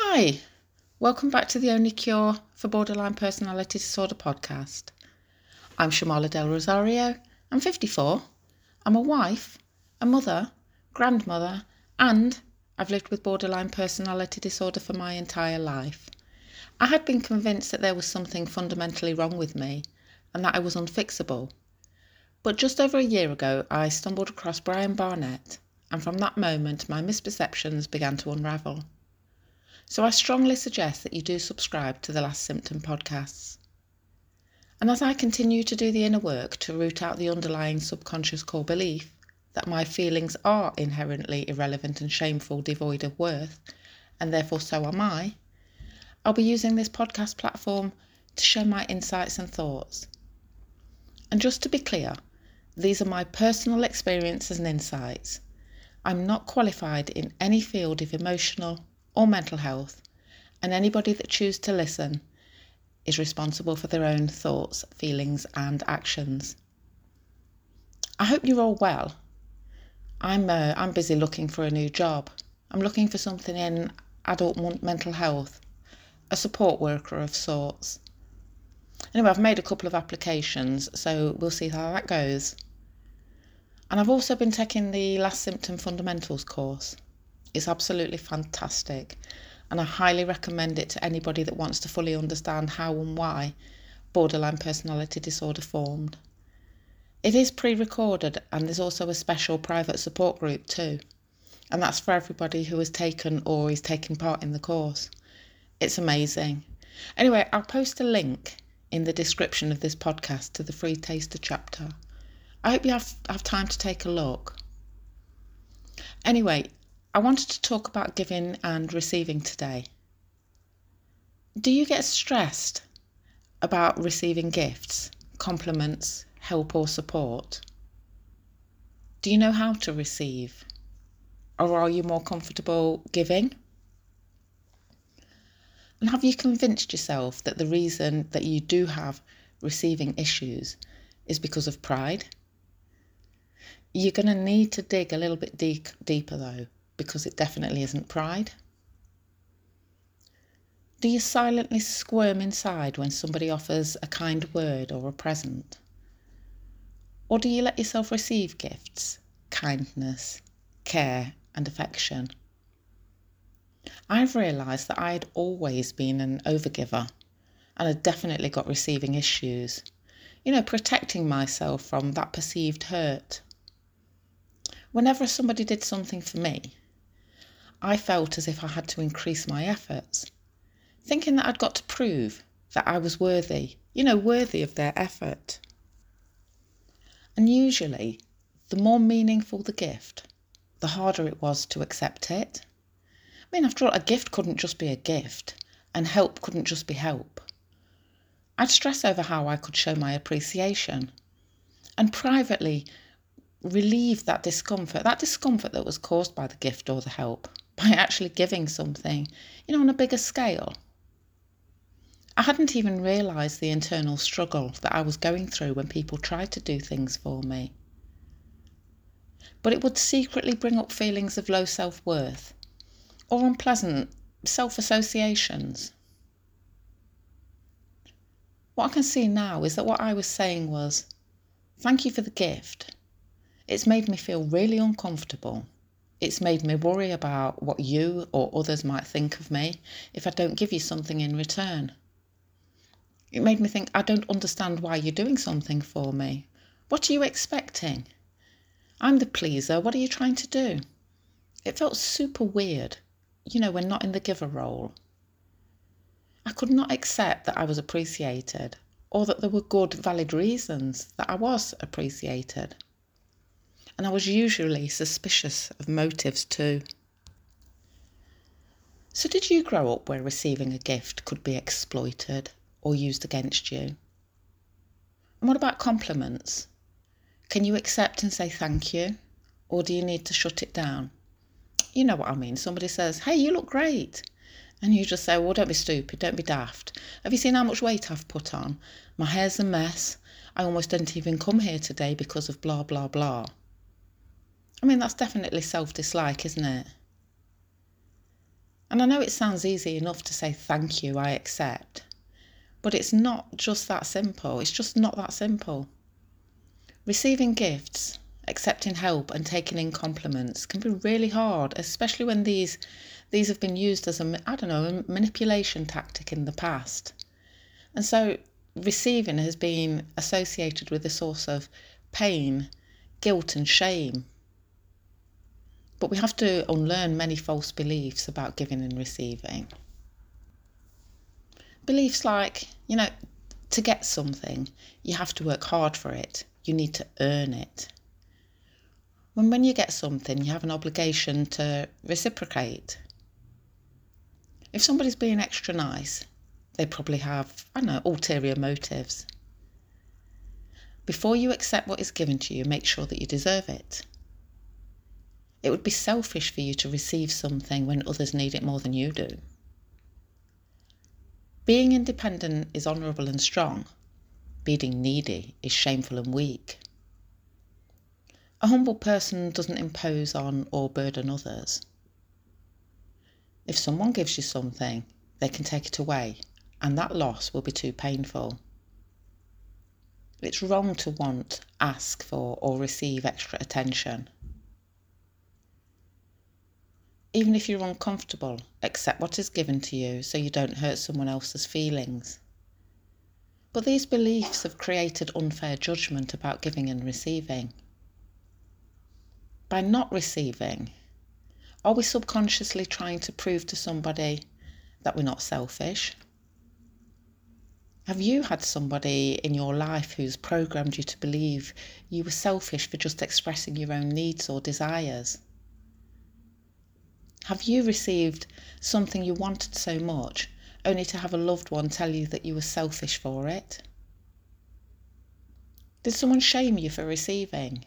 Hi, welcome back to the Only Cure for Borderline Personality Disorder podcast. I'm Shamala Del Rosario, I'm 54, I'm a wife, a mother, grandmother, and I've lived with borderline personality disorder for my entire life. I had been convinced that there was something fundamentally wrong with me and that I was unfixable. But just over a year ago, I stumbled across Brian Barnett, and from that moment, my misperceptions began to unravel. So I strongly suggest that you do subscribe to the Last Symptom podcasts. And as I continue to do the inner work to root out the underlying subconscious core belief that my feelings are inherently irrelevant and shameful, devoid of worth, and therefore so am I, I'll be using this podcast platform to share my insights and thoughts. And just to be clear, these are my personal experiences and insights. I'm not qualified in any field of emotional or mental health, and anybody that chooses to listen is responsible for their own thoughts, feelings and actions. I hope you're all well. I'm busy looking for a new job. I'm looking for something in adult mental health, a support worker of sorts. Anyway, I've made a couple of applications, so we'll see how that goes. And I've also been taking the Last Symptom Fundamentals course. It's absolutely fantastic, and I highly recommend it to anybody that wants to fully understand how and why borderline personality disorder formed. It is pre-recorded, and there's also a special private support group too, and that's for everybody who has taken or is taking part in the course. It's amazing. Anyway, I'll post a link in the description of this podcast to the free taster chapter. I hope you have time to take a look. Anyway, I wanted to talk about giving and receiving today. Do you get stressed about receiving gifts, compliments, help or support? Do you know how to receive? Or are you more comfortable giving? And have you convinced yourself that the reason that you do have receiving issues is because of pride? You're going to need to dig a little bit deeper though, because it definitely isn't pride. Do you silently squirm inside when somebody offers a kind word or a present? Or do you let yourself receive gifts, kindness, care and affection? I've realised that I'd always been an overgiver, and had definitely got receiving issues, protecting myself from that perceived hurt. Whenever somebody did something for me, I felt as if I had to increase my efforts, thinking that I'd got to prove that I was worthy, worthy of their effort. And usually, the more meaningful the gift, the harder it was to accept it. I mean, after all, a gift couldn't just be a gift, and help couldn't just be help. I'd stress over how I could show my appreciation, and privately relieve that discomfort that was caused by the gift or the help, by actually giving something, on a bigger scale. I hadn't even realised the internal struggle that I was going through when people tried to do things for me. But it would secretly bring up feelings of low self-worth, or unpleasant self-associations. What I can see now is that what I was saying was, thank you for the gift. It's made me feel really uncomfortable. It's made me worry about what you or others might think of me if I don't give you something in return. It made me think, I don't understand why you're doing something for me. What are you expecting? I'm the pleaser. What are you trying to do? It felt super weird, when not in the giver role. I could not accept that I was appreciated, or that there were good, valid reasons that I was appreciated. And I was usually suspicious of motives too. So did you grow up where receiving a gift could be exploited or used against you? And what about compliments? Can you accept and say thank you, or do you need to shut it down? You know what I mean, somebody says, hey, you look great. And you just say, well, don't be stupid, don't be daft. Have you seen how much weight I've put on? My hair's a mess. I almost didn't even come here today because of blah, blah, blah. That's definitely self-dislike, isn't it? And I know it sounds easy enough to say, thank you, I accept. But it's not just that simple. It's just not that simple. Receiving gifts, accepting help and taking in compliments can be really hard, especially when these have been used as a manipulation tactic in the past. And so receiving has been associated with a source of pain, guilt and shame. But we have to unlearn many false beliefs about giving and receiving. Beliefs like, to get something, you have to work hard for it. You need to earn it. When you get something, you have an obligation to reciprocate. If somebody's being extra nice, they probably have, ulterior motives. Before you accept what is given to you, make sure that you deserve it. It would be selfish for you to receive something when others need it more than you do. Being independent is honourable and strong. Being needy is shameful and weak. A humble person doesn't impose on or burden others. If someone gives you something, they can take it away, and that loss will be too painful. It's wrong to want, ask for, or receive extra attention. Even if you're uncomfortable, accept what is given to you so you don't hurt someone else's feelings. But these beliefs have created unfair judgment about giving and receiving. By not receiving, are we subconsciously trying to prove to somebody that we're not selfish? Have you had somebody in your life who's programmed you to believe you were selfish for just expressing your own needs or desires? Have you received something you wanted so much, only to have a loved one tell you that you were selfish for it? Did someone shame you for receiving?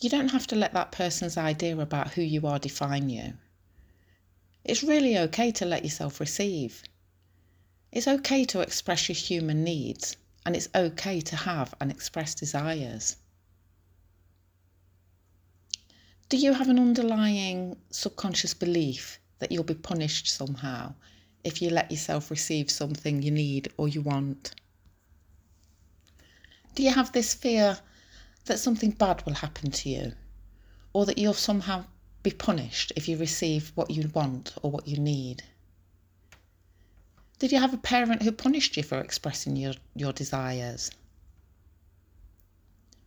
You don't have to let that person's idea about who you are define you. It's really okay to let yourself receive. It's okay to express your human needs, and it's okay to have and express desires. Do you have an underlying subconscious belief that you'll be punished somehow if you let yourself receive something you need or you want? Do you have this fear that something bad will happen to you, or that you'll somehow be punished if you receive what you want or what you need? Did you have a parent who punished you for expressing your desires?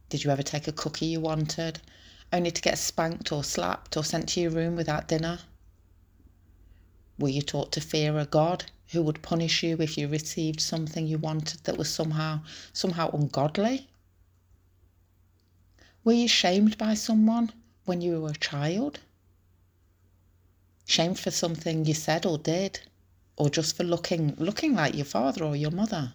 Did you ever take a cookie you wanted, only to get spanked or slapped or sent to your room without dinner? Were you taught to fear a god who would punish you if you received something you wanted that was somehow ungodly? Were you shamed by someone when you were a child? Shamed for something you said or did, or just for looking like your father or your mother?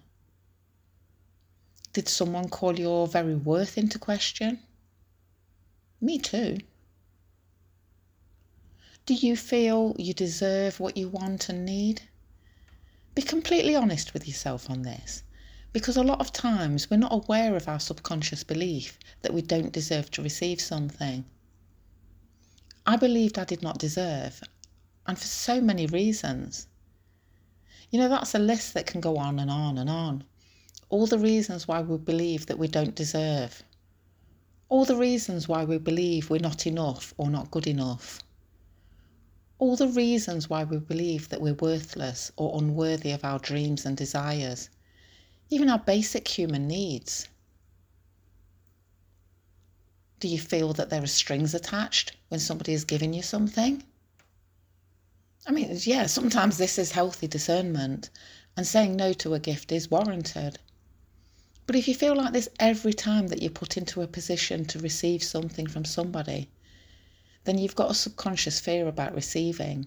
Did someone call your very worth into question? Me too. Do you feel you deserve what you want and need? Be completely honest with yourself on this, because a lot of times we're not aware of our subconscious belief that we don't deserve to receive something. I believed I did not deserve, and for so many reasons. That's a list that can go on and on and on. All the reasons why we believe that we don't deserve. All the reasons why we believe we're not enough or not good enough. All the reasons why we believe that we're worthless or unworthy of our dreams and desires. Even our basic human needs. Do you feel that there are strings attached when somebody is giving you something? Sometimes this is healthy discernment, and saying no to a gift is warranted. But if you feel like this every time that you're put into a position to receive something from somebody, then you've got a subconscious fear about receiving.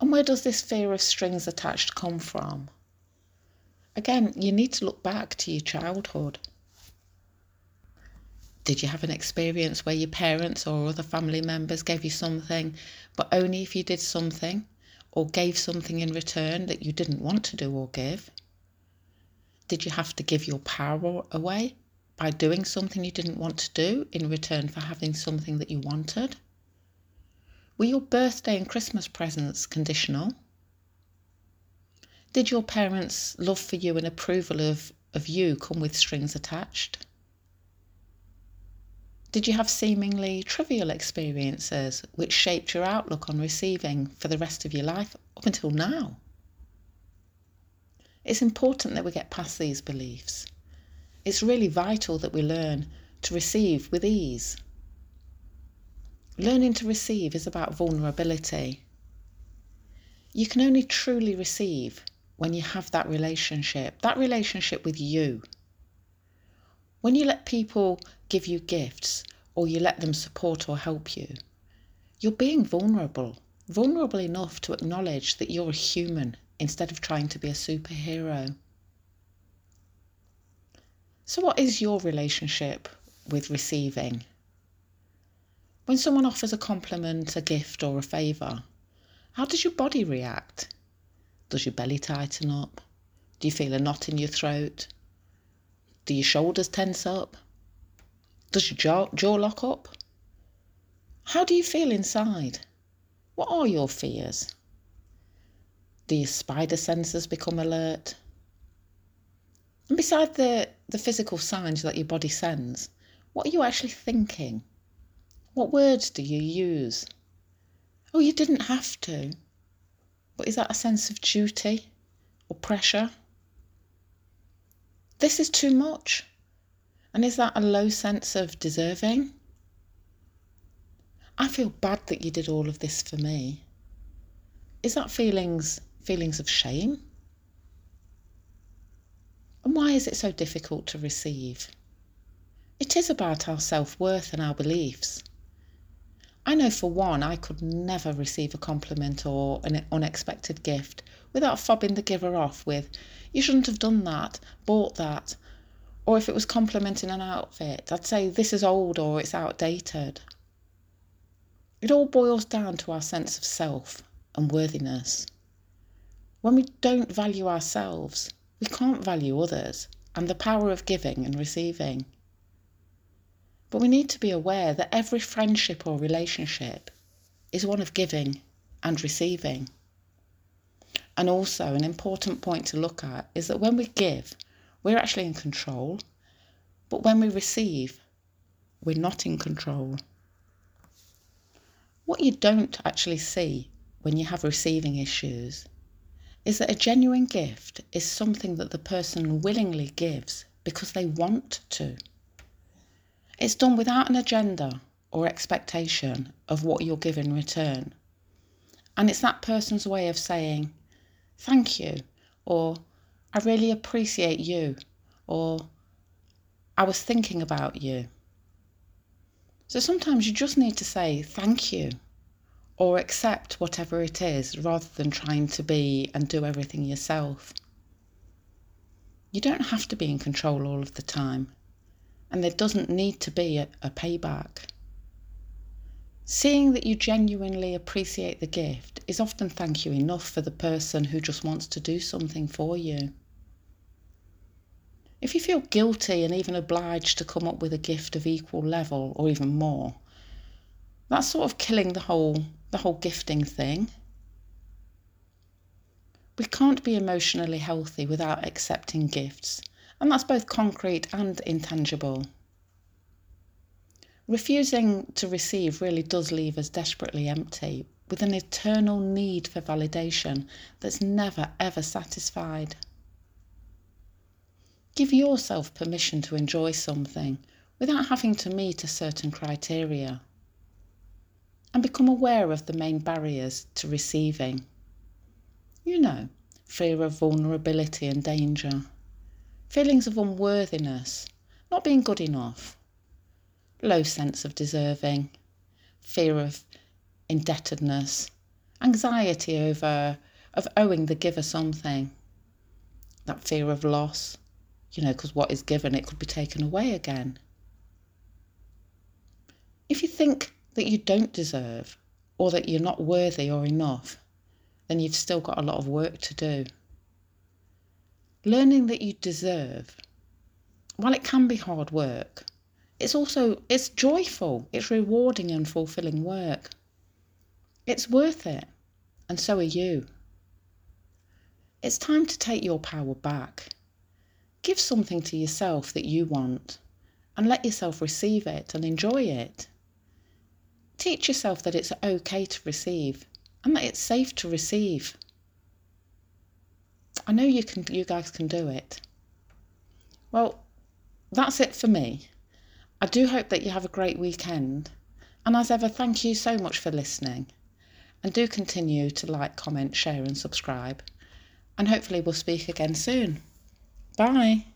And where does this fear of strings attached come from? Again, you need to look back to your childhood. Did you have an experience where your parents or other family members gave you something, but only if you did something or gave something in return that you didn't want to do or give? Did you have to give your power away by doing something you didn't want to do in return for having something that you wanted? Were your birthday and Christmas presents conditional? Did your parents' love for you and approval of you come with strings attached? Did you have seemingly trivial experiences which shaped your outlook on receiving for the rest of your life up until now? It's important that we get past these beliefs. It's really vital that we learn to receive with ease. Learning to receive is about vulnerability. You can only truly receive when you have that relationship with you. When you let people give you gifts or you let them support or help you, you're being vulnerable enough to acknowledge that you're a human instead of trying to be a superhero. So what is your relationship with receiving? When someone offers a compliment, a gift or a favour, how does your body react? Does your belly tighten up? Do you feel a knot in your throat? Do your shoulders tense up? Does your jaw lock up? How do you feel inside? What are your fears? Do your spider senses become alert? And beside the physical signs that your body sends, what are you actually thinking? What words do you use? Oh, you didn't have to. But is that a sense of duty or pressure? This is too much. And is that a low sense of deserving? I feel bad that you did all of this for me. Is that feelings of shame? And why is it so difficult to receive? It is about our self-worth and our beliefs. I know for one, I could never receive a compliment or an unexpected gift without fobbing the giver off with, "You shouldn't have done that, bought that." Or if it was complimenting an outfit, I'd say, "This is old," or "It's outdated." It all boils down to our sense of self and worthiness. When we don't value ourselves, we can't value others and the power of giving and receiving. But we need to be aware that every friendship or relationship is one of giving and receiving. And also an important point to look at is that when we give, we're actually in control, but when we receive, we're not in control. What you don't actually see when you have receiving issues is that a genuine gift is something that the person willingly gives because they want to. It's done without an agenda or expectation of what you'll give in return. And it's that person's way of saying, "Thank you," or "I really appreciate you," or "I was thinking about you." So sometimes you just need to say thank you or accept whatever it is rather than trying to be and do everything yourself. You don't have to be in control all of the time. And there doesn't need to be a payback. Seeing that you genuinely appreciate the gift is often thank you enough for the person who just wants to do something for you. If you feel guilty and even obliged to come up with a gift of equal level or even more, that's sort of killing the whole gifting thing. We can't be emotionally healthy without accepting gifts. And that's both concrete and intangible. Refusing to receive really does leave us desperately empty, with an eternal need for validation that's never ever satisfied. Give yourself permission to enjoy something without having to meet a certain criteria. And become aware of the main barriers to receiving. You know, fear of vulnerability and danger. Feelings of unworthiness, not being good enough, low sense of deserving, fear of indebtedness, anxiety of owing the giver something, that fear of loss, because what is given, it could be taken away again. If you think that you don't deserve or that you're not worthy or enough, then you've still got a lot of work to do. Learning that you deserve while it can be hard work, it's joyful, it's rewarding and fulfilling work. It's worth it, and so are you. It's time to take your power back. Give something to yourself that you want, and let yourself receive it and enjoy it. Teach yourself that it's okay to receive, and that it's safe to receive. I know you guys can do it. Well, that's it for me. I do hope that you have a great weekend. And as ever, thank you so much for listening. And do continue to like, comment, share and subscribe. And hopefully we'll speak again soon. Bye.